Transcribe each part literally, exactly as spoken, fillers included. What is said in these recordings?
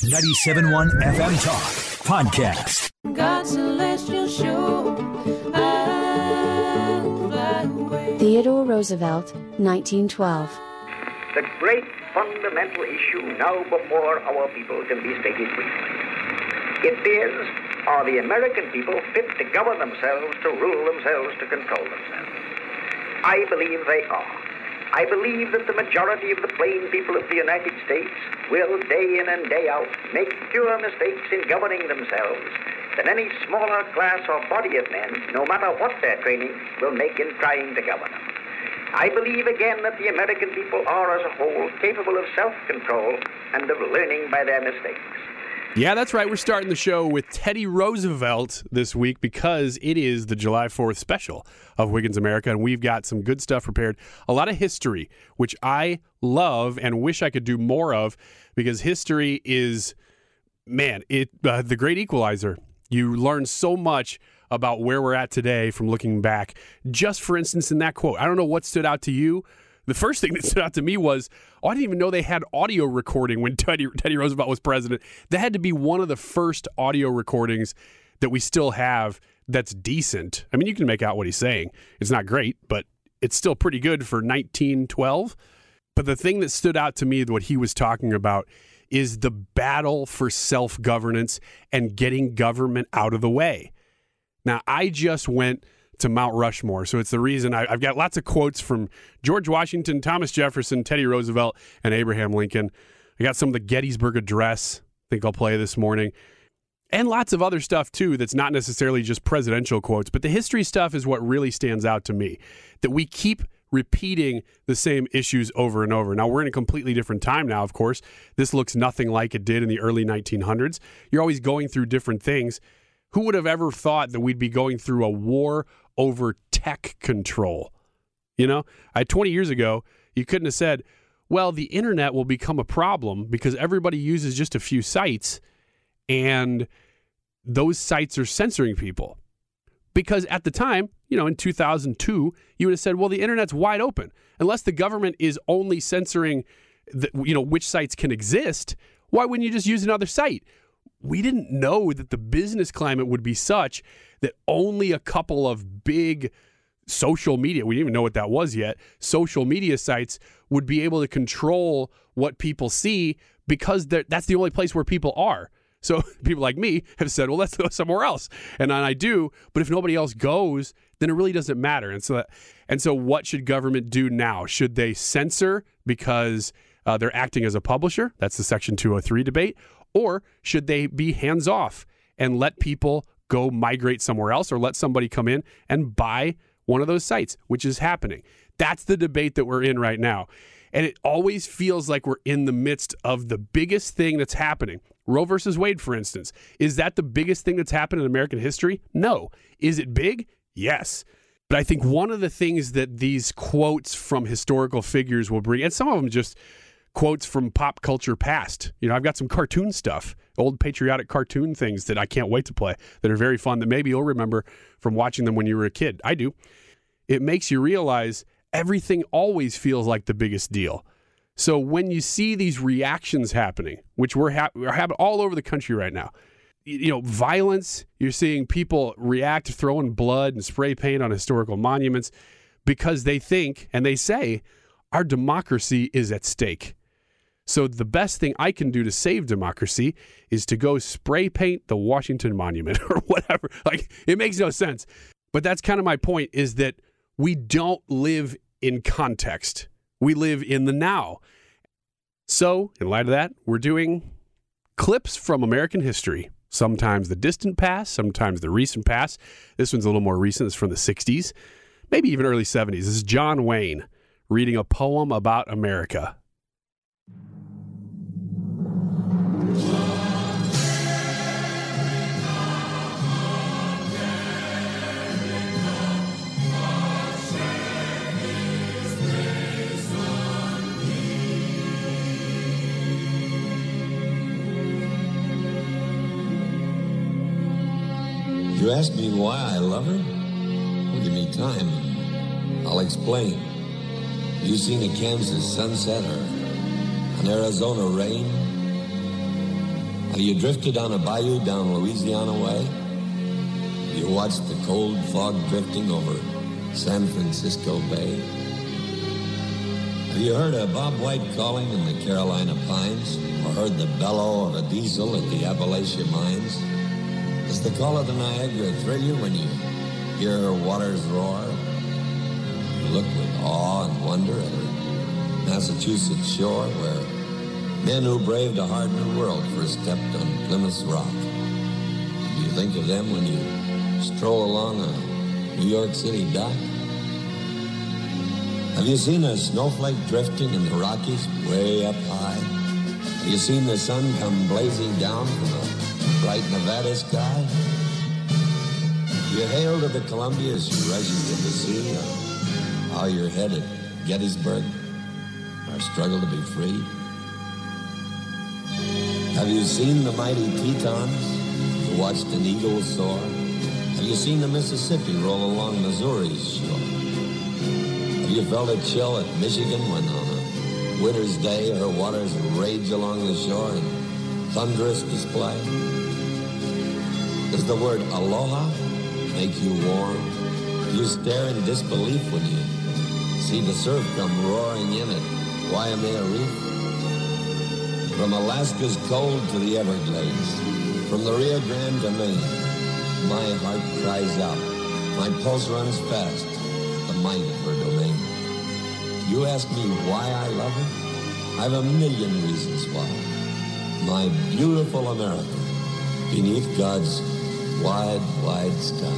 ninety-seven point one F M Talk Podcast. God's celestial show, I'll fly away. Theodore Roosevelt, nineteen twelve. The great fundamental issue now before our people can be stated briefly. It is, are the American people fit to govern themselves, to rule themselves, to control themselves? I believe they are. I believe that the majority of the plain people of the United States will, day in and day out, make fewer mistakes in governing themselves than any smaller class or body of men, no matter what their training, will make in trying to govern them. I believe again that the American people are as a whole capable of self-control and of learning by their mistakes. Yeah, that's right. We're starting the show with Teddy Roosevelt this week because it is the July fourth special of Wiggins America, and we've got some good stuff prepared. A lot of history, which I love and wish I could do more of, because history is, man, it uh, the great equalizer. You learn so much about where we're at today from looking back. Just, for instance, in that quote, I don't know what stood out to you. The first thing that stood out to me was, oh, I didn't even know they had audio recording when Teddy, Teddy Roosevelt was president. That had to be one of the first audio recordings that we still have that's decent. I mean, you can make out what he's saying. It's not great, but it's still pretty good for nineteen twelve. But the thing that stood out to me, what he was talking about, is the battle for self-governance and getting government out of the way. Now, I just went to Mount Rushmore. So it's the reason I, I've got lots of quotes from George Washington, Thomas Jefferson, Teddy Roosevelt, and Abraham Lincoln. I got some of the Gettysburg Address, I think I'll play this morning, and lots of other stuff too that's not necessarily just presidential quotes, but the history stuff is what really stands out to me, that we keep repeating the same issues over and over. Now, we're in a completely different time now, of course. This looks nothing like it did in the early nineteen hundreds. You're always going through different things. Who would have ever thought that we'd be going through a war over tech control? You know, I twenty years ago, you couldn't have said, well, the internet will become a problem because everybody uses just a few sites and those sites are censoring people. Because at the time, you know, in two thousand two, you would have said, well, the internet's wide open. Unless the government is only censoring, the, you know, which sites can exist, why wouldn't you just use another site? We didn't know that the business climate would be such that only a couple of big social media, we didn't even know what that was yet, social media sites would be able to control what people see, because that's the only place where people are. So people like me have said, well, let's go somewhere else. And I do, but if nobody else goes, then it really doesn't matter. And so, that, and so what should government do now? Should they censor because uh, they're acting as a publisher? That's the Section two oh three debate. Or should they be hands-off and let people go migrate somewhere else, or let somebody come in and buy one of those sites, which is happening? That's the debate that we're in right now. And it always feels like we're in the midst of the biggest thing that's happening. Roe versus Wade, for instance. Is that the biggest thing that's happened in American history? No. Is it big? Yes. But I think one of the things that these quotes from historical figures will bring, and some of them just quotes from pop culture past. You know, I've got some cartoon stuff, old patriotic cartoon things that I can't wait to play that are very fun, that maybe you'll remember from watching them when you were a kid. I do. It makes you realize everything always feels like the biggest deal. So when you see these reactions happening, which we're, ha- we're having all over the country right now, you, you know, violence, you're seeing people react, throwing blood and spray paint on historical monuments because they think, and they say, our democracy is at stake. So the best thing I can do to save democracy is to go spray paint the Washington Monument or whatever. Like, it makes no sense. But that's kind of my point, is that we don't live in context. We live in the now. So, in light of that, we're doing clips from American history. Sometimes the distant past, sometimes the recent past. This one's a little more recent. It's from the sixties, maybe even early seventies. This is John Wayne reading a poem about America. You ask me why I love her? Well, give me time. I'll explain. You've seen a Kansas sunset or an Arizona rain? Have you drifted on a bayou down Louisiana way? You watched the cold fog drifting over San Francisco Bay? Have you heard a Bob White calling in the Carolina pines? Or heard the bellow of a diesel at the Appalachia mines? Does the call of the Niagara thrill you when you hear her waters roar? You look with awe and wonder at her Massachusetts shore, where men who braved a hard new world first stepped on Plymouth Rock. Do you think of them when you stroll along a New York City dock? Have you seen a snowflake drifting in the Rockies way up high? Have you seen the sun come blazing down from a bright Nevada sky? You hail to the Columbia as you rushes into the sea, or how you're headed Gettysburg, our struggle to be free. Have you seen the mighty Tetons? You watched an eagle soar? Have you seen the Mississippi roll along Missouri's shore? Have you felt a chill at Michigan when on a winter's day her waters rage along the shore in thunderous display? Does the word aloha make you warm? Do you stare in disbelief when you see the surf come roaring in at Waimea Reef? From Alaska's cold to the Everglades, from the Rio Grande to Maine, my heart cries out, my pulse runs fast, the might of her domain. You ask me why I love her? I have a million reasons why. My beautiful America, beneath God's wide, wide sky.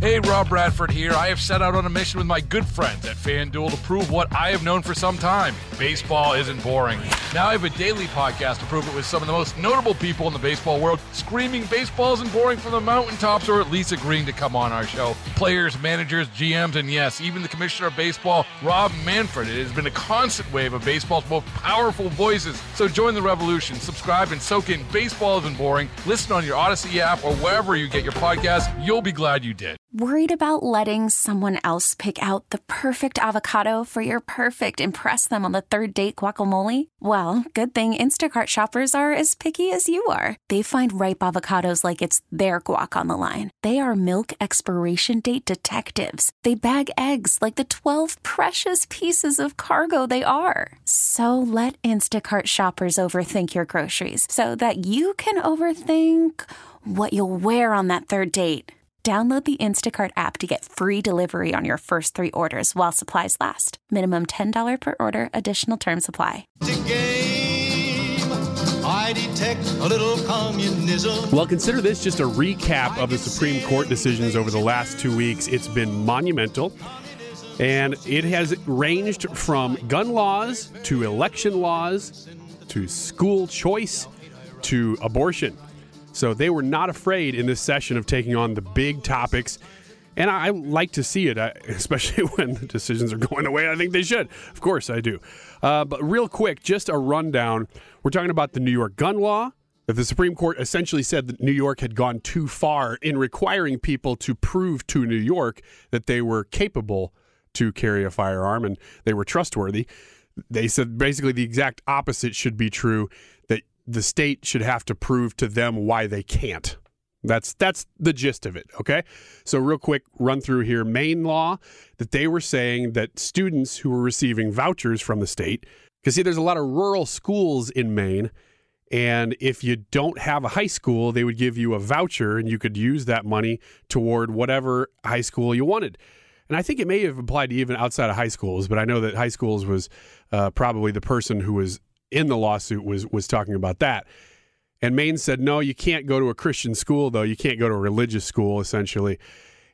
Hey, Rob Bradford here. I have set out on a mission with my good friends at FanDuel to prove what I have known for some time: baseball isn't boring. Now I have a daily podcast to prove it, with some of the most notable people in the baseball world screaming baseball isn't boring from the mountaintops, or at least agreeing to come on our show. Players, managers, G Ms, and yes, even the commissioner of baseball, Rob Manfred. It has been a constant wave of baseball's most powerful voices. So join the revolution. Subscribe and soak in baseball isn't boring. Listen on your Odyssey app or wherever you get your podcasts. You'll be glad you did. Worried about letting someone else pick out the perfect avocado for your perfect impress them on the third date guacamole? Well, good thing Instacart shoppers are as picky as you are. They find ripe avocados like it's their guac on the line. They are milk expiration date detectives. They bag eggs like the twelve precious pieces of cargo they are. So let Instacart shoppers overthink your groceries so that you can overthink what you'll wear on that third date. Download the Instacart app to get free delivery on your first three orders while supplies last. Minimum ten dollars per order. Additional terms apply. I detect a little communism. Well, consider this just a recap of the Supreme Court decisions over the last two weeks. It's been monumental. And it has ranged from gun laws to election laws to school choice to abortion. So they were not afraid in this session of taking on the big topics. And I, I like to see it, I, especially when the decisions are going the way I think they should. Of course I do. Uh, but real quick, just a rundown. We're talking about the New York gun law. That the Supreme Court essentially said that New York had gone too far in requiring people to prove to New York that they were capable to carry a firearm and they were trustworthy. They said basically the exact opposite should be true, that the state should have to prove to them why they can't. That's that's the gist of it, okay? So real quick, run through here. Maine law, that they were saying that students who were receiving vouchers from the state, because see, there's a lot of rural schools in Maine, and if you don't have a high school, they would give you a voucher, and you could use that money toward whatever high school you wanted. And I think it may have applied to even outside of high schools, but I know that high schools was uh, probably the person who was in the lawsuit was was talking about that. And Maine said, no, you can't go to a Christian school, though. You can't go to a religious school, essentially.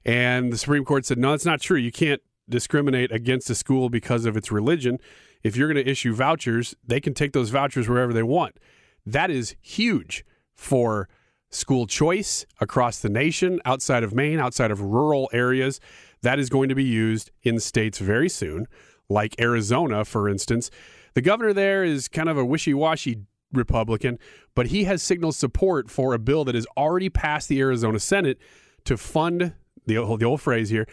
And the Supreme Court said, no, that's not true. You can't discriminate against a school because of its religion. If you're going to issue vouchers, they can take those vouchers wherever they want. That is huge for school choice across the nation, outside of Maine, outside of rural areas. That is going to be used in states very soon, like Arizona, for instance. The governor there is kind of a wishy-washy Republican, but he has signaled support for a bill that has already passed the Arizona Senate to fund, the old, the old phrase here,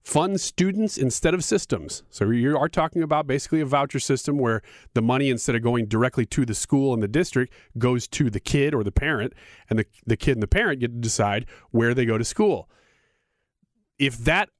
fund students instead of systems. So you are talking about basically a voucher system where the money, instead of going directly to the school and the district, goes to the kid or the parent, and the, the kid and the parent get to decide where they go to school. If that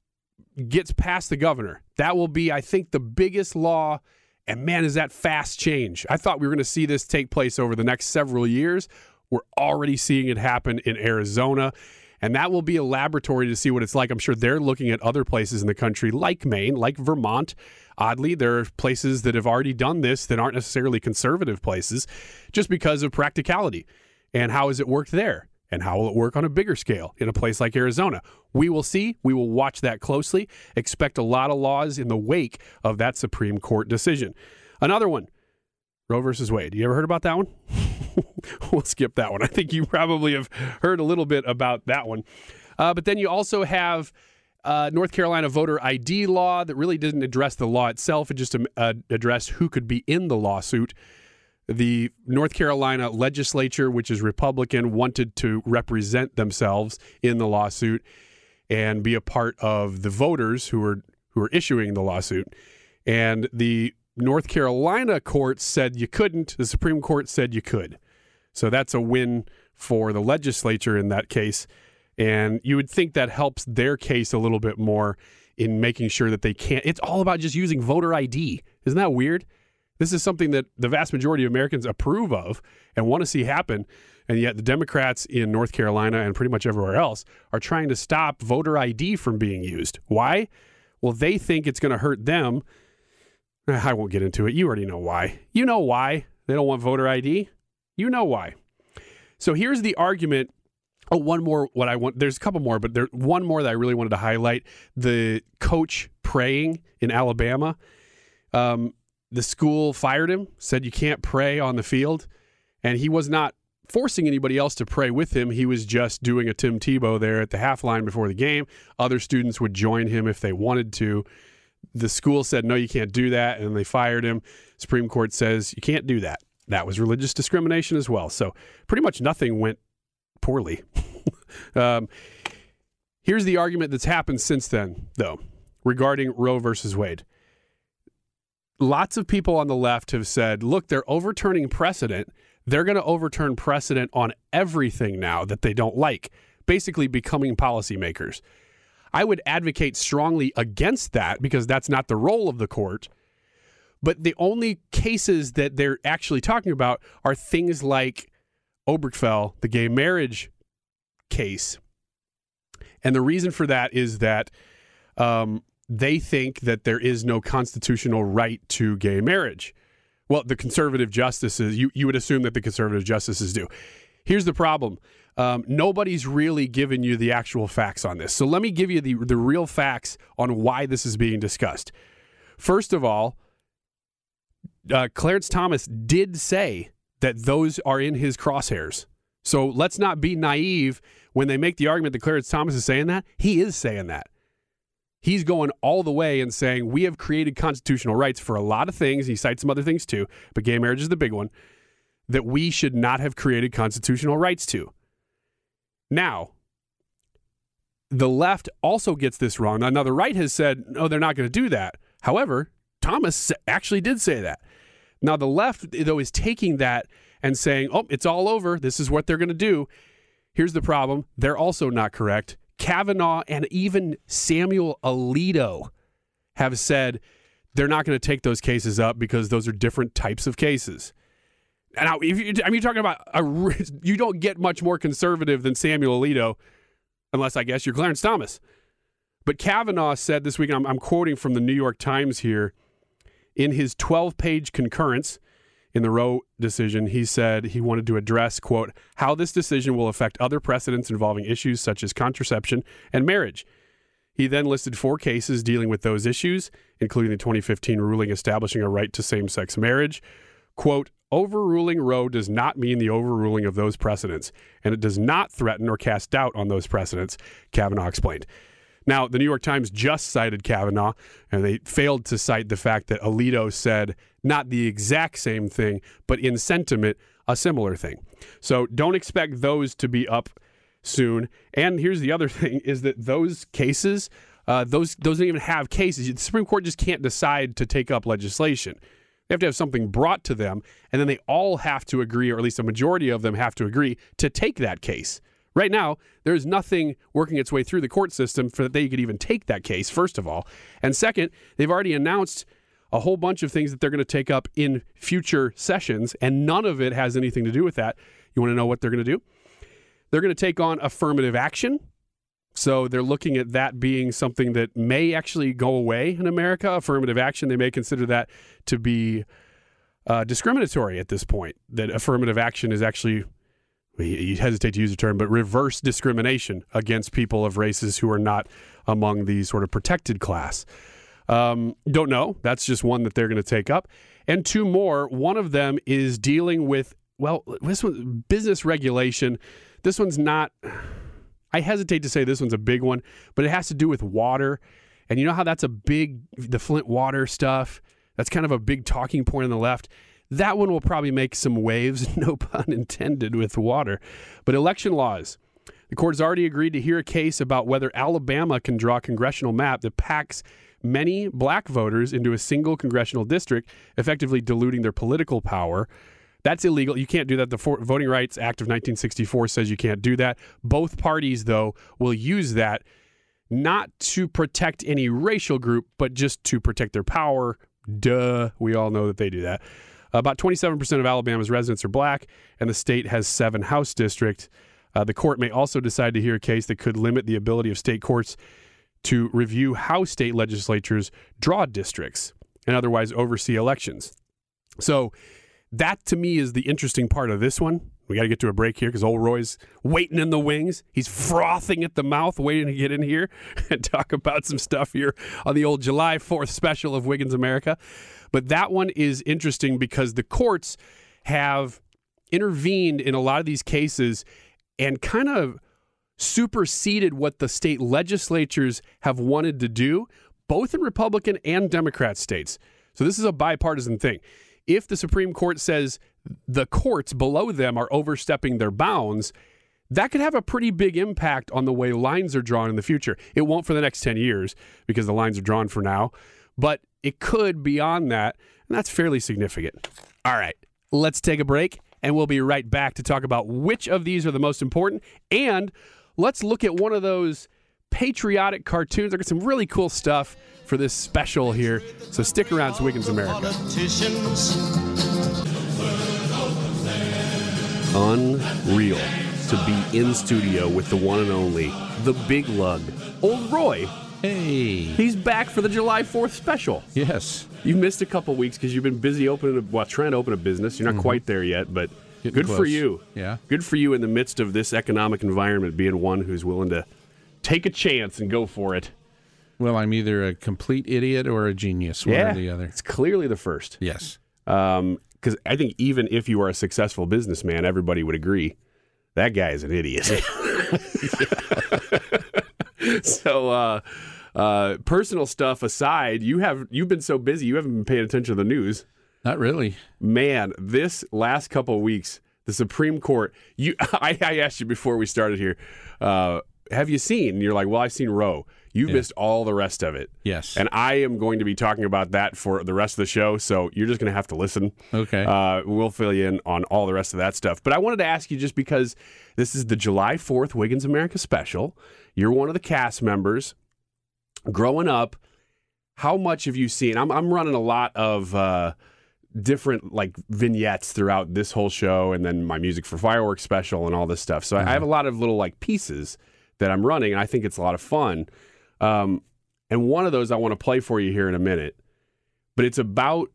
gets past the governor, that will be, I think, the biggest law. And man, is that fast change. I thought we were going to see this take place over the next several years. We're already seeing it happen in Arizona. And that will be a laboratory to see what it's like. I'm sure they're looking at other places in the country like Maine, like Vermont. Oddly, there are places that have already done this that aren't necessarily conservative places just because of practicality. And how has it worked there? And how will it work on a bigger scale in a place like Arizona? We will see. We will watch that closely. Expect a lot of laws in the wake of that Supreme Court decision. Another one, Roe versus Wade. You ever heard about that one? We'll skip that one. I think you probably have heard a little bit about that one. Uh, but then you also have uh, North Carolina voter I D law that really didn't address the law itself. It just uh, addressed who could be in the lawsuit. The North Carolina legislature, which is Republican, wanted to represent themselves in the lawsuit and be a part of the voters who are who are issuing the lawsuit. And the North Carolina court said you couldn't. The Supreme Court said you could. So that's a win for the legislature in that case. And you would think that helps their case a little bit more in making sure that they can't. It's all about just using voter I D. Isn't that weird? This is something that the vast majority of Americans approve of and want to see happen, and yet the Democrats in North Carolina and pretty much everywhere else are trying to stop voter I D from being used. Why? Well, they think it's going to hurt them. I won't get into it. You already know why. You know why they don't want voter I D. You know why. So here's the argument. Oh, one more. What I want. There's a couple more, but there's one more that I really wanted to highlight. The coach praying in Alabama. Um. The school fired him, said you can't pray on the field, and he was not forcing anybody else to pray with him. He was just doing a Tim Tebow there at the half line before the game. Other students would join him if they wanted to. The school said, no, you can't do that, and they fired him. Supreme Court says you can't do that. That was religious discrimination as well. So pretty much nothing went poorly. um, here's the argument that's happened since then, though, regarding Roe versus Wade. Lots of people on the left have said, look, they're overturning precedent. They're going to overturn precedent on everything now that they don't like, basically becoming policymakers. I would advocate strongly against that because that's not the role of the court. But the only cases that they're actually talking about are things like Obergefell, the gay marriage case. And the reason for that is that um, they think that there is no constitutional right to gay marriage. Well, the conservative justices, you, you would assume that the conservative justices do. Here's the problem. Um, nobody's really given you the actual facts on this. So let me give you the, the real facts on why this is being discussed. First of all, uh, Clarence Thomas did say that those are in his crosshairs. So let's not be naive when they make the argument that Clarence Thomas is saying that. He is saying that. He's going all the way and saying, we have created constitutional rights for a lot of things. He cites some other things too, but gay marriage is the big one, that we should not have created constitutional rights to. Now, the left also gets this wrong. Now, the right has said, no, they're not going to do that. However, Thomas actually did say that. Now, the left, though, is taking that and saying, oh, it's all over. This is what they're going to do. Here's the problem. They're also not correct. Kavanaugh and even Samuel Alito have said they're not going to take those cases up because those are different types of cases. And I, if you, I mean, you're talking about a, you don't get much more conservative than Samuel Alito, unless I guess you're Clarence Thomas. But Kavanaugh said this week, and I'm, I'm quoting from the New York Times here, in his twelve-page concurrence in the Roe decision, he said he wanted to address, quote, how this decision will affect other precedents involving issues such as contraception and marriage. He then listed four cases dealing with those issues, including the twenty fifteen ruling establishing a right to same-sex marriage. Quote, overruling Roe does not mean the overruling of those precedents, and it does not threaten or cast doubt on those precedents, Kavanaugh explained. Now, the New York Times just cited Kavanaugh, and they failed to cite the fact that Alito said not the exact same thing, but in sentiment, a similar thing. So don't expect those to be up soon. And here's the other thing, is that those cases, uh, those, those don't even have cases. The Supreme Court just can't decide to take up legislation. They have to have something brought to them, and then they all have to agree, or at least a majority of them have to agree, to take that case. Right now, there's nothing working its way through the court system for that they could even take that case, first of all. And second, they've already announced a whole bunch of things that they're going to take up in future sessions, and none of it has anything to do with that. You want to know what they're going to do? They're going to take on affirmative action. So they're looking at that being something that may actually go away in America. Affirmative action, they may consider that to be uh, discriminatory at this point, that affirmative action is actually... you hesitate to use the term, but reverse discrimination against people of races who are not among the sort of protected class. Um, don't know. That's just one that they're going to take up. And two more. One of them is dealing with, well, this one, business regulation. This one's not, I hesitate to say this one's a big one, but it has to do with water. And you know how that's a big, the Flint water stuff, that's kind of a big talking point on the left. That one will probably make some waves, no pun intended, with water. But election laws. The court has already agreed to hear a case about whether Alabama can draw a congressional map that packs many black voters into a single congressional district, effectively diluting their political power. That's illegal. You can't do that. The Voting Rights Act of nineteen sixty-four says you can't do that. Both parties, though, will use that not to protect any racial group, but just to protect their power. Duh. We all know that they do that. About twenty-seven percent of Alabama's residents are black, and the state has seven House districts. Uh, the court may also decide to hear a case that could limit the ability of state courts to review how state legislatures draw districts and otherwise oversee elections. So that, to me, is the interesting part of this one. We got to get to a break here because old Roy's waiting in the wings. He's frothing at the mouth, waiting to get in here and talk about some stuff here on the old July fourth special of Wiggins America. But that one is interesting because the courts have intervened in a lot of these cases and kind of superseded what the state legislatures have wanted to do, both in Republican and Democrat states. So this is a bipartisan thing. If the Supreme Court says the courts below them are overstepping their bounds, that could have a pretty big impact on the way lines are drawn in the future. It won't for the next ten years because the lines are drawn for now, but it could beyond that, and that's fairly significant. All right, let's take a break, and we'll be right back to talk about which of these are the most important, and let's look at one of those patriotic cartoons. I got some really cool stuff for this special here, so stick around. It's Wiggins America. Unreal to be in studio with the one and only, the big lug, old Roy. Hey. He's back for the July fourth special. Yes. You missed a couple weeks because you've been busy opening a, well, trying to open a business. You're not mm-hmm. quite there yet, but Getting good close. for you. Yeah. Good for you in the midst of this economic environment, being one who's willing to take a chance and go for it. Well, I'm either a complete idiot or a genius, one yeah, or the other. It's clearly the first. Yes. Um, because I think even if you are a successful businessman, everybody would agree that guy is an idiot. So, uh, Uh, personal stuff aside, you have you've been so busy, you haven't been paying attention to the news. Not really. Man, this last couple of weeks, the Supreme Court, you, I, I asked you before we started here, uh, have you seen? You're like, well, I've seen Roe. You've yeah. missed all the rest of it. Yes. And I am going to be talking about that for the rest of the show, so you're just going to have to listen. Okay. Uh, we'll fill you in on all the rest of that stuff. But I wanted to ask you, just because this is the July fourth Wiggins America special, you're one of the cast members. Growing up, how much have you seen? I'm, I'm running a lot of uh, different like vignettes throughout this whole show, and then my Music for Fireworks special and all this stuff. So mm-hmm. I have a lot of little like pieces that I'm running, and I think it's a lot of fun. Um, and one of those I want to play for you here in a minute, but it's about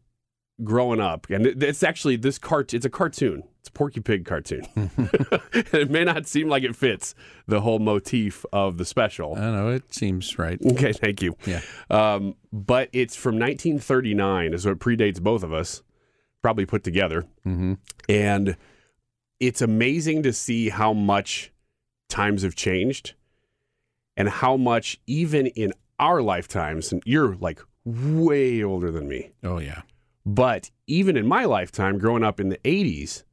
growing up, and it, it's actually this cart. It's a cartoon. It's a Porky Pig cartoon. It may not seem like it fits the whole motif of the special. I don't know. It seems right. Okay, thank you. Yeah. Um, but it's from nineteen thirty-nine, so it predates both of us, probably put together. Mm-hmm. And it's amazing to see how much times have changed. And how much, even in our lifetimes, and you're like way older than me. Oh, yeah. But even in my lifetime, growing up in the eighties,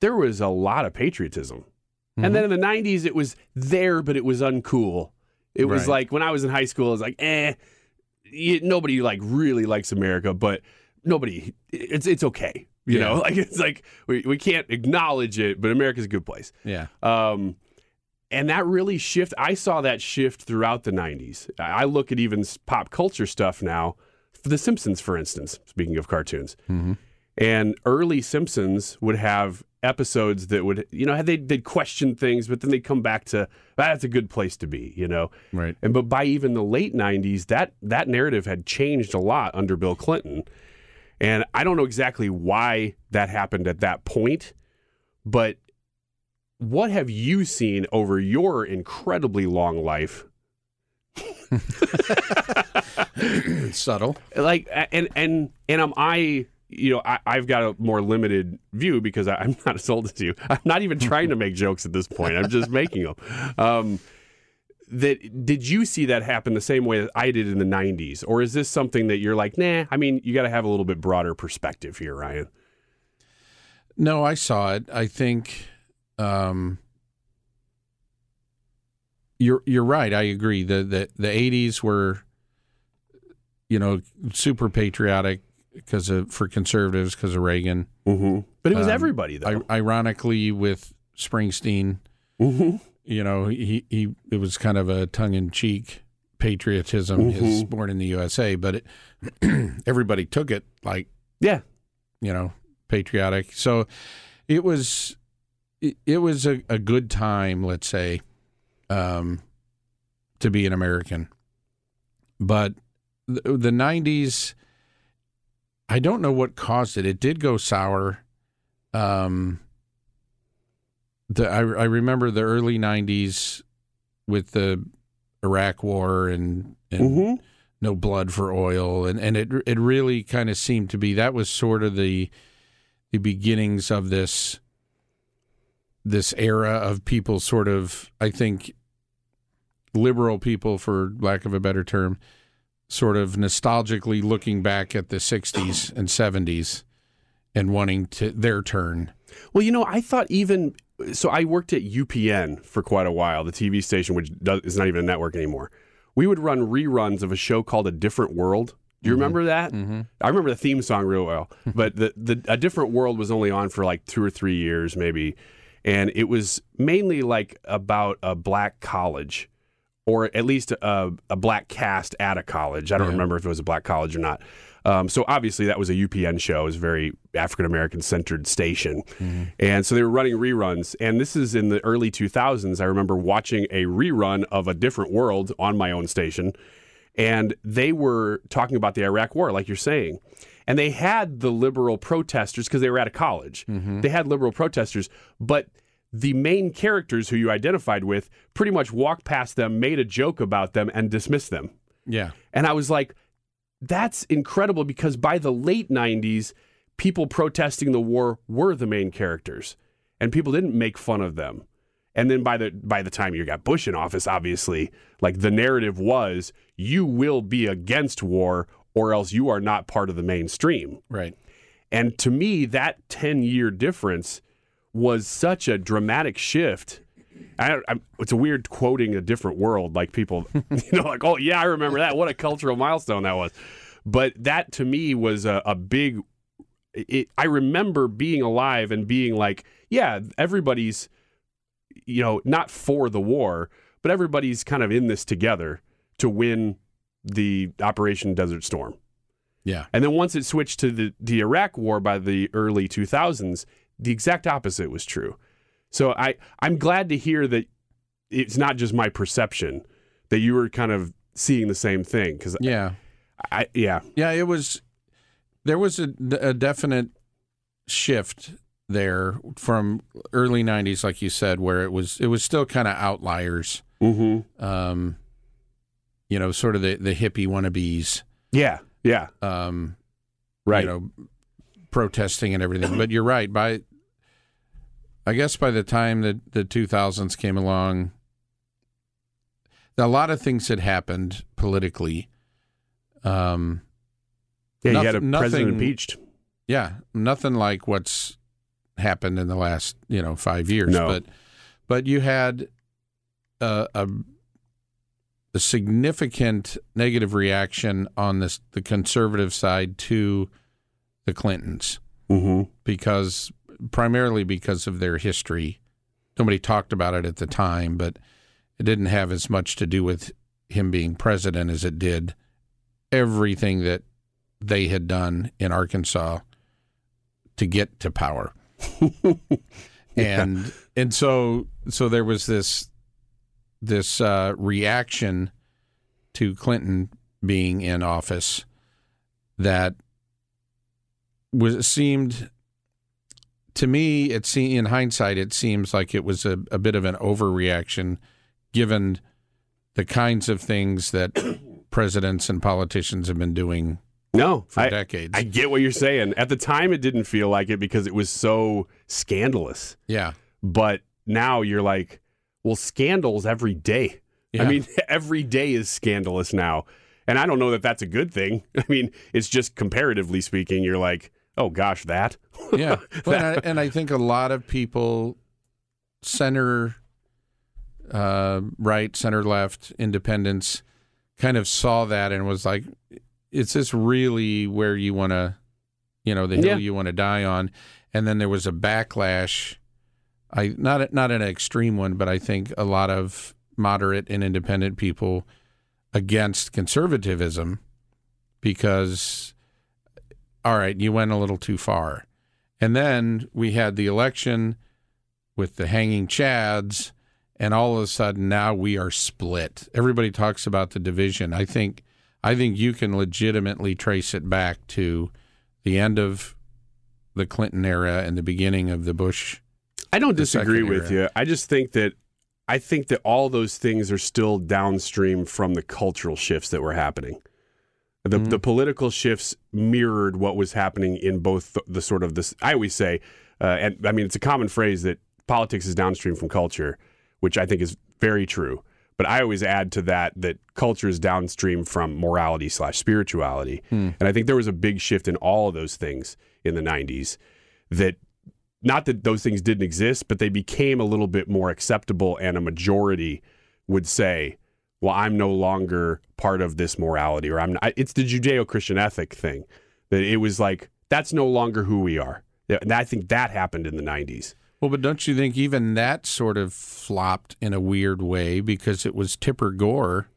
there was a lot of patriotism. Mm-hmm. And then in the nineties, it was there, but it was uncool. It right. was like when I was in high school, it was like, eh, you, nobody like really likes America, but nobody, it's it's okay. You yeah. know, like it's like we, we can't acknowledge it, but America's a good place. Yeah. Um. And that really shift, I saw that shift throughout the nineties. I look at even pop culture stuff now, for The Simpsons, for instance, speaking of cartoons. Mm-hmm. And early Simpsons would have episodes that would, you know, they'd, they'd question things, but then they'd come back to, that's a good place to be, you know. Right. And but by even the late nineties, that that narrative had changed a lot under Bill Clinton. And I don't know exactly why that happened at that point, but... What have you seen over your incredibly long life? Subtle. Like, and, and, and am I, you know, I, I've got a more limited view because I, I'm not as old as you. I'm not even trying to make jokes at this point. I'm just making them. Um, that did you see that happen the same way that I did in the nineties? Or is this something that you're like, nah, I mean, you got to have a little bit broader perspective here, Ryan. No, I saw it. I think... Um, you're you're right. I agree. The the the eighties were, you know, super patriotic because of for conservatives because of Reagan. Mm-hmm. But it was um, everybody though. I, ironically, with Springsteen, mm-hmm. you know, he, he it was kind of a tongue in cheek patriotism. Mm-hmm. His Born in the U S A, but it, everybody took it like yeah, you know, patriotic. So it was. It was a, a good time, let's say, um, to be an American. But the, the nineties, I don't know what caused it. It did go sour. Um, the, I, I remember the early nineties with the Iraq War and, and mm-hmm. no blood for oil. And, and it it really kind of seemed to be, that was sort of the the beginnings of this... this era of people sort of, I think, liberal people, for lack of a better term, sort of nostalgically looking back at the sixties and seventies and wanting to their turn. Well, you know, I thought even, so I worked at U P N for quite a while, the T V station, which does, is not even a network anymore. We would run reruns of a show called A Different World. Do you remember that? Mm-hmm. I remember the theme song real well, but the, the A Different World was only on for like two or three years, maybe. And it was mainly like about a black college, or at least a, a black cast at a college. I don't yeah. remember if it was a black college or not. Um, so obviously that was a U P N show. It was a very African-American centered station. Mm-hmm. And so they were running reruns. And this is in the early two thousands. I remember watching a rerun of A Different World on my own station. And they were talking about the Iraq War, like you're saying. And they had the liberal protesters, because they were at a college. Mm-hmm. They had liberal protesters, but the main characters who you identified with pretty much walked past them, made a joke about them, and dismissed them. Yeah. And I was like, that's incredible, because by the late nineties, people protesting the war were the main characters, and people didn't make fun of them. And then by the by the time you got Bush in office, obviously, like the narrative was you will be against war or else you are not part of the mainstream. Right. And to me, that ten-year difference was such a dramatic shift. I don't, I'm, it's a weird quoting A Different World, like people, you know, like, oh, yeah, I remember that. What a cultural milestone that was. But that to me was a, a big, it, I remember being alive and being like, yeah, everybody's, you know, not for the war, but everybody's kind of in this together to win the Operation Desert Storm. Yeah. And then once it switched to the, the Iraq War by the early two thousands, the exact opposite was true. So I, I'm glad to hear that it's not just my perception that you were kind of seeing the same thing. Cause yeah. I, I, yeah. Yeah, it was, there was a, a definite shift there from early nineties, like you said, where it was, it was still kind of outliers. Mm-hmm. Um, you know, sort of the, the hippie wannabes. Yeah. Yeah. Um, right. You know, protesting and everything. But you're right. By, I guess by the time that the two thousands came along, a lot of things had happened politically. Um, yeah, noth- you had a nothing, president impeached. Yeah. Nothing like what's happened in the last, you know, five years. No. But, but you had a, a a significant negative reaction on this, the conservative side to the Clintons, mm-hmm. because primarily because of their history. Nobody talked about it at the time, but it didn't have as much to do with him being president as it did everything that they had done in Arkansas to get to power. yeah. And and so so there was this. this uh, reaction to Clinton being in office that was seemed, to me, it seemed, in hindsight, it seems like it was a, a bit of an overreaction given the kinds of things that presidents and politicians have been doing no, for I, decades. I get what you're saying. At the time, it didn't feel like it because it was so scandalous. Yeah. But now you're like, well, scandals every day. Yeah. I mean, every day is scandalous now. And I don't know that that's a good thing. I mean, it's just comparatively speaking, you're like, oh, gosh, that. Yeah. that. Well, and, I, and I think a lot of people, center uh, right, center left, independents, kind of saw that and was like, is this really where you want to, you know, the hill yeah. you want to die on? And then there was a backlash. I not not an extreme one, but I think a lot of moderate and independent people against conservatism because, all right, you went a little too far. And then we had the election with the hanging chads, and all of a sudden now we are split. Everybody talks about the division. I think I think you can legitimately trace it back to the end of the Clinton era and the beginning of the Bush era. I don't disagree with you. I just think that I think that all those things are still downstream from the cultural shifts that were happening. The mm-hmm. the political shifts mirrored what was happening in both the, the sort of this. I always say, uh, and I mean, it's a common phrase that politics is downstream from culture, which I think is very true. But I always add to that that culture is downstream from morality slash spirituality. Mm. And I think there was a big shift in all of those things in the nineties that. Not that those things didn't exist, but they became a little bit more acceptable, and a majority would say, well, I'm no longer part of this morality, or I'm not. It's the Judeo-Christian ethic thing. That it was like, that's no longer who we are. And I think that happened in the nineties. Well, but don't you think even that sort of flopped in a weird way because it was Tipper Gore?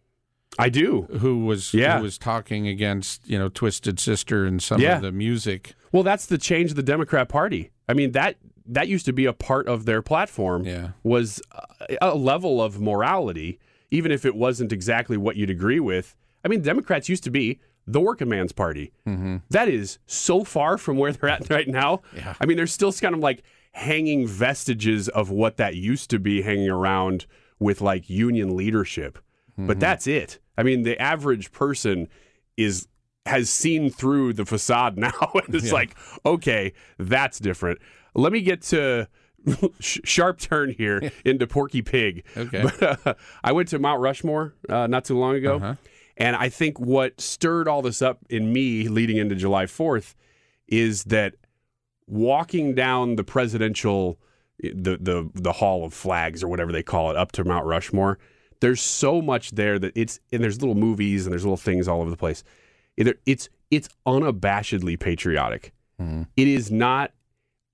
I do. Who was yeah. who was talking against, you know, Twisted Sister and some yeah. of the music. Well, that's the change of the Democrat Party. I mean, that that used to be a part of their platform, yeah. was a, a level of morality, even if it wasn't exactly what you'd agree with. I mean, Democrats used to be the working man's party. Mm-hmm. That is so far from where they're at right now. Yeah. I mean, there's still kind of like hanging vestiges of what that used to be hanging around with like union leadership. Mm-hmm. But that's it. I mean, the average person is has seen through the facade now. And it's yeah. like, okay, that's different. Let me get to sharp turn here into Porky Pig. Okay. But, uh, I went to Mount Rushmore uh, not too long ago, uh-huh. and I think what stirred all this up in me leading into July fourth is that walking down the presidential, the the the Hall of Flags or whatever they call it, up to Mount Rushmore, there's so much there that it's, and there's little movies and there's little things all over the place. It, it's it's unabashedly patriotic. Mm-hmm. It is not.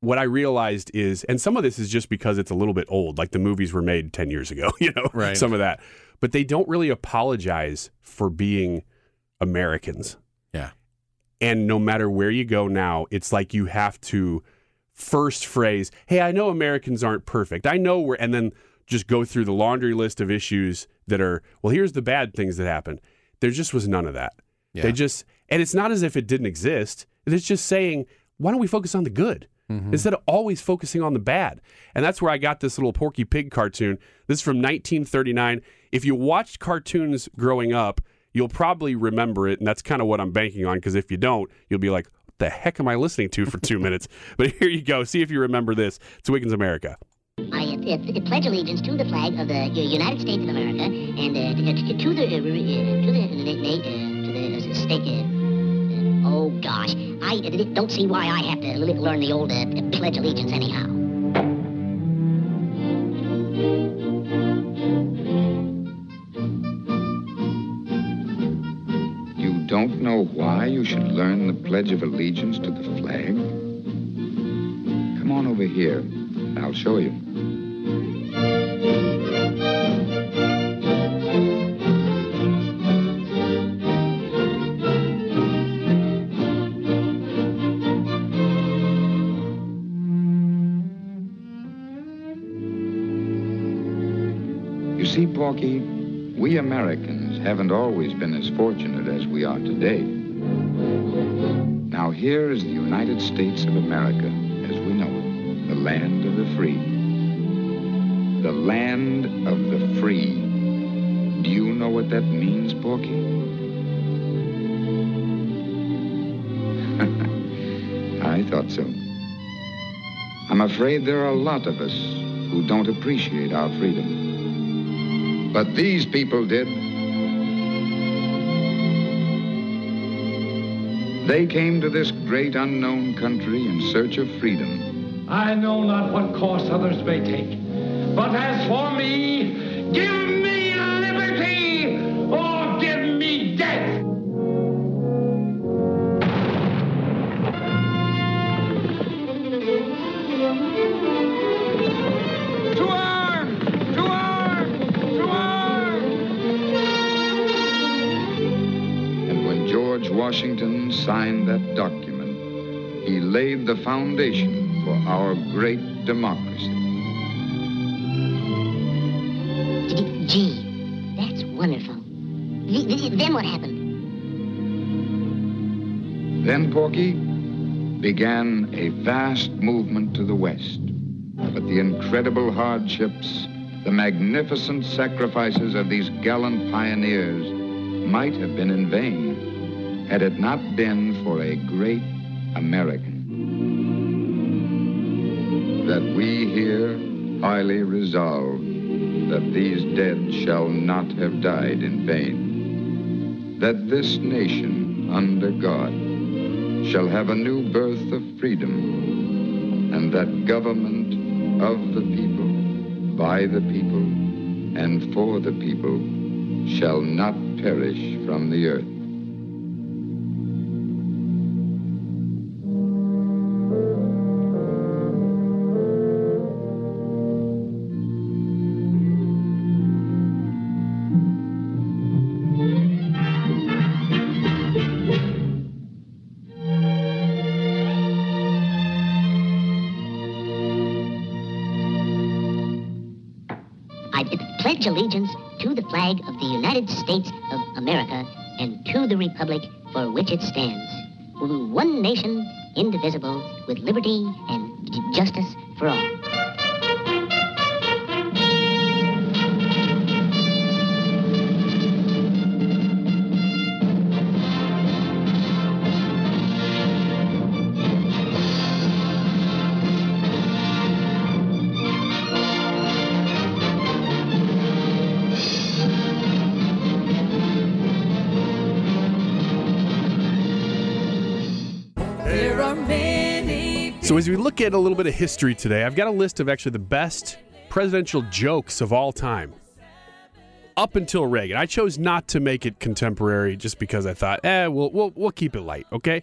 What I realized is, and some of this is just because it's a little bit old, like the movies were made ten years ago, you know, right. Some of that. But they don't really apologize for being Americans. Yeah. And no matter where you go now, it's like you have to first phrase, hey, I know Americans aren't perfect. I know we're, and then just go through the laundry list of issues that are, well, here's the bad things that happened. There just was none of that. Yeah. They just, and it's not as if it didn't exist. It's just saying, why don't we focus on the good? Mm-hmm. Instead of always focusing on the bad. And that's where I got this little Porky Pig cartoon. This is from nineteen thirty-nine. If you watched cartoons growing up, you'll probably remember it, and that's kind of what I'm banking on, because if you don't, you'll be like, what the heck am I listening to for two minutes? But here you go. See if you remember this. It's Wiggins America. I uh, pledge allegiance to the flag of the United States of America and uh, to the, uh, to the, uh, to the state... Uh, Oh, gosh. I don't see why I have to learn the old uh, Pledge Allegiance anyhow. You don't know why you should learn the Pledge of Allegiance to the flag? Come on over here, and I'll show you. See, Porky, we Americans haven't always been as fortunate as we are today. Now here is the United States of America, as we know it, the land of the free. The land of the free. Do you know what that means, Porky? I thought so. I'm afraid there are a lot of us who don't appreciate our freedom. But these people did. They came to this great unknown country in search of freedom. I know not what course others may take, but as for me, give me liberty or give me death. Washington signed that document. He laid the foundation for our great democracy. Gee, that's wonderful. Then what happened? Then, Porky, began a vast movement to the West. But the incredible hardships, the magnificent sacrifices of these gallant pioneers might have been in vain had it not been for a great American that we here highly resolve that these dead shall not have died in vain, that this nation under God shall have a new birth of freedom, and that government of the people, by the people, and for the people shall not perish from the earth. Allegiance to the flag of the United States of America and to the republic for which it stands, one nation, indivisible, with liberty and justice for all. So as we look at a little bit of history today, I've got a list of actually the best presidential jokes of all time. Up until Reagan. I chose not to make it contemporary just because I thought, eh, we'll we'll, we'll keep it light, okay?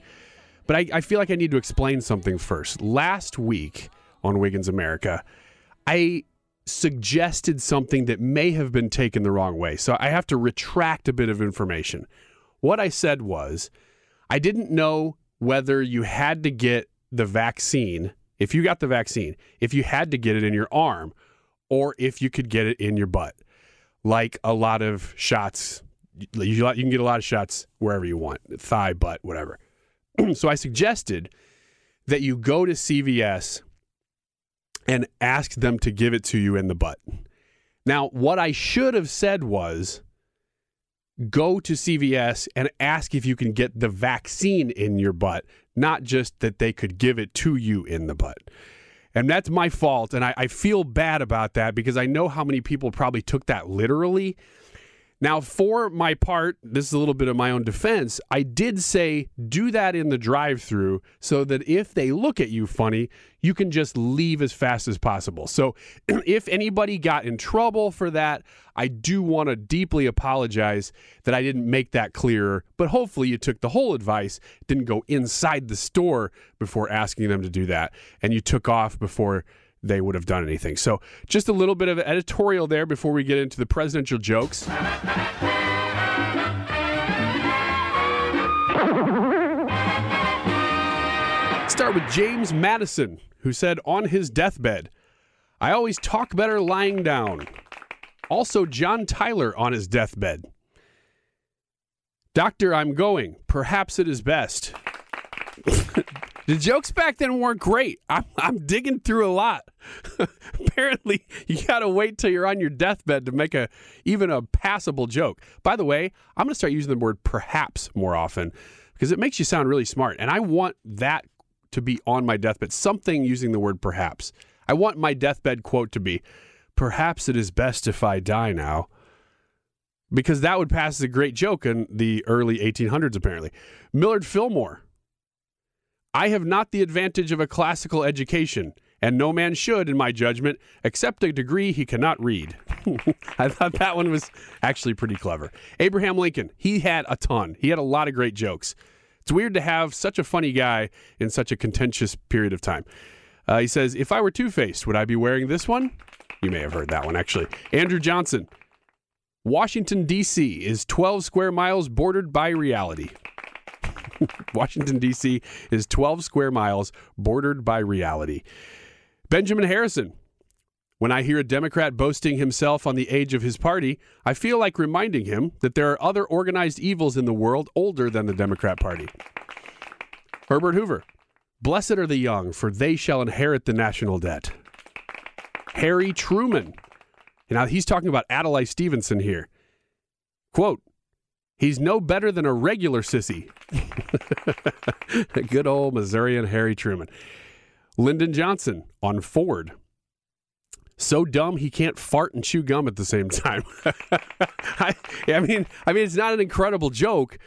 But I, I feel like I need to explain something first. Last week on Wiggins America, I suggested something that may have been taken the wrong way. So I have to retract a bit of information. What I said was, I didn't know whether you had to get the vaccine, if you got the vaccine, if you had to get it in your arm or if you could get it in your butt. Like a lot of shots, you can get a lot of shots wherever you want, thigh, butt, whatever. So I suggested that you go to C V S and ask them to give it to you in the butt. Now, what I should have said was go to C V S and ask if you can get the vaccine in your butt, not just that they could give it to you in the butt. And that's my fault, and I, I feel bad about that because I know how many people probably took that literally. Now, for my part, this is a little bit of my own defense. I did say do that in the drive-thru so that if they look at you funny, you can just leave as fast as possible. So if anybody got in trouble for that, I do want to deeply apologize that I didn't make that clearer. But hopefully you took the whole advice, didn't go inside the store before asking them to do that, and you took off before they would have done anything. So just a little bit of editorial there before we get into the presidential jokes. Start with James Madison, who said on his deathbed, I always talk better lying down. Also John Tyler on his deathbed. Doctor, I'm going. Perhaps it is best. The jokes back then weren't great. I'm, I'm digging through a lot. Apparently, you got to wait till you're on your deathbed to make a even a passable joke. By the way, I'm going to start using the word perhaps more often because it makes you sound really smart. And I want that to be on my deathbed, something using the word perhaps. I want my deathbed quote to be, perhaps it is best if I die now. Because that would pass as a great joke in the early eighteen hundreds, apparently. Millard Fillmore. I have not the advantage of a classical education, and no man should, in my judgment, accept a degree he cannot read. I thought that one was actually pretty clever. Abraham Lincoln, he had a ton. He had a lot of great jokes. It's weird to have such a funny guy in such a contentious period of time. Uh, he says, if I were two-faced, would I be wearing this one? You may have heard that one, actually. Andrew Johnson, Washington, D C is twelve square miles bordered by reality. Washington, D C is twelve square miles bordered by reality. Benjamin Harrison. When I hear a Democrat boasting himself on the age of his party, I feel like reminding him that there are other organized evils in the world older than the Democrat Party. Herbert Hoover. Blessed are the young, for they shall inherit the national debt. Harry Truman. Now he's talking about Adlai Stevenson here. Quote, he's no better than a regular sissy. Good old Missourian Harry Truman. Lyndon Johnson on Ford. So dumb he can't fart and chew gum at the same time. I, I mean, I mean, it's not an incredible joke,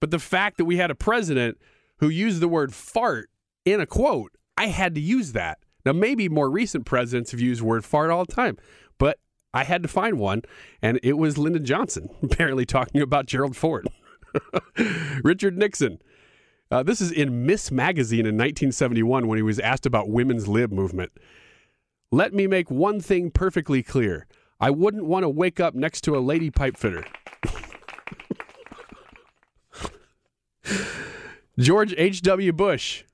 but the fact that we had a president who used the word fart in a quote, I had to use that. Now, maybe more recent presidents have used the word fart all the time, but I had to find one, and it was Lyndon Johnson, apparently talking about Gerald Ford. Richard Nixon. Uh, this is in Miss Magazine in nineteen seventy-one when he was asked about women's lib movement. Let me make one thing perfectly clear. I wouldn't want to wake up next to a lady pipe fitter. George H W Bush.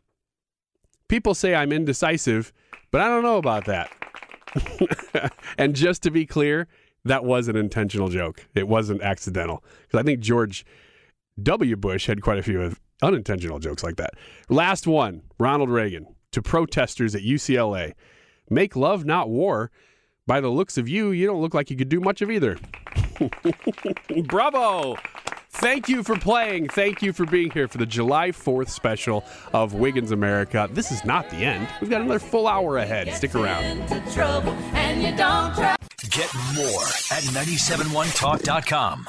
People say I'm indecisive, but I don't know about that. And just to be clear, that was an intentional joke. It wasn't accidental. Because I think George W. Bush had quite a few of unintentional jokes like that. Last one, Ronald Reagan, to protesters at U C L A. Make love, not war. By the looks of you, you don't look like you could do much of either. Bravo! Thank you for playing. Thank you for being here for the July fourth special of Wiggins America. This is not the end. We've got another full hour ahead. Stick around. Get more at nine seven one talk dot com.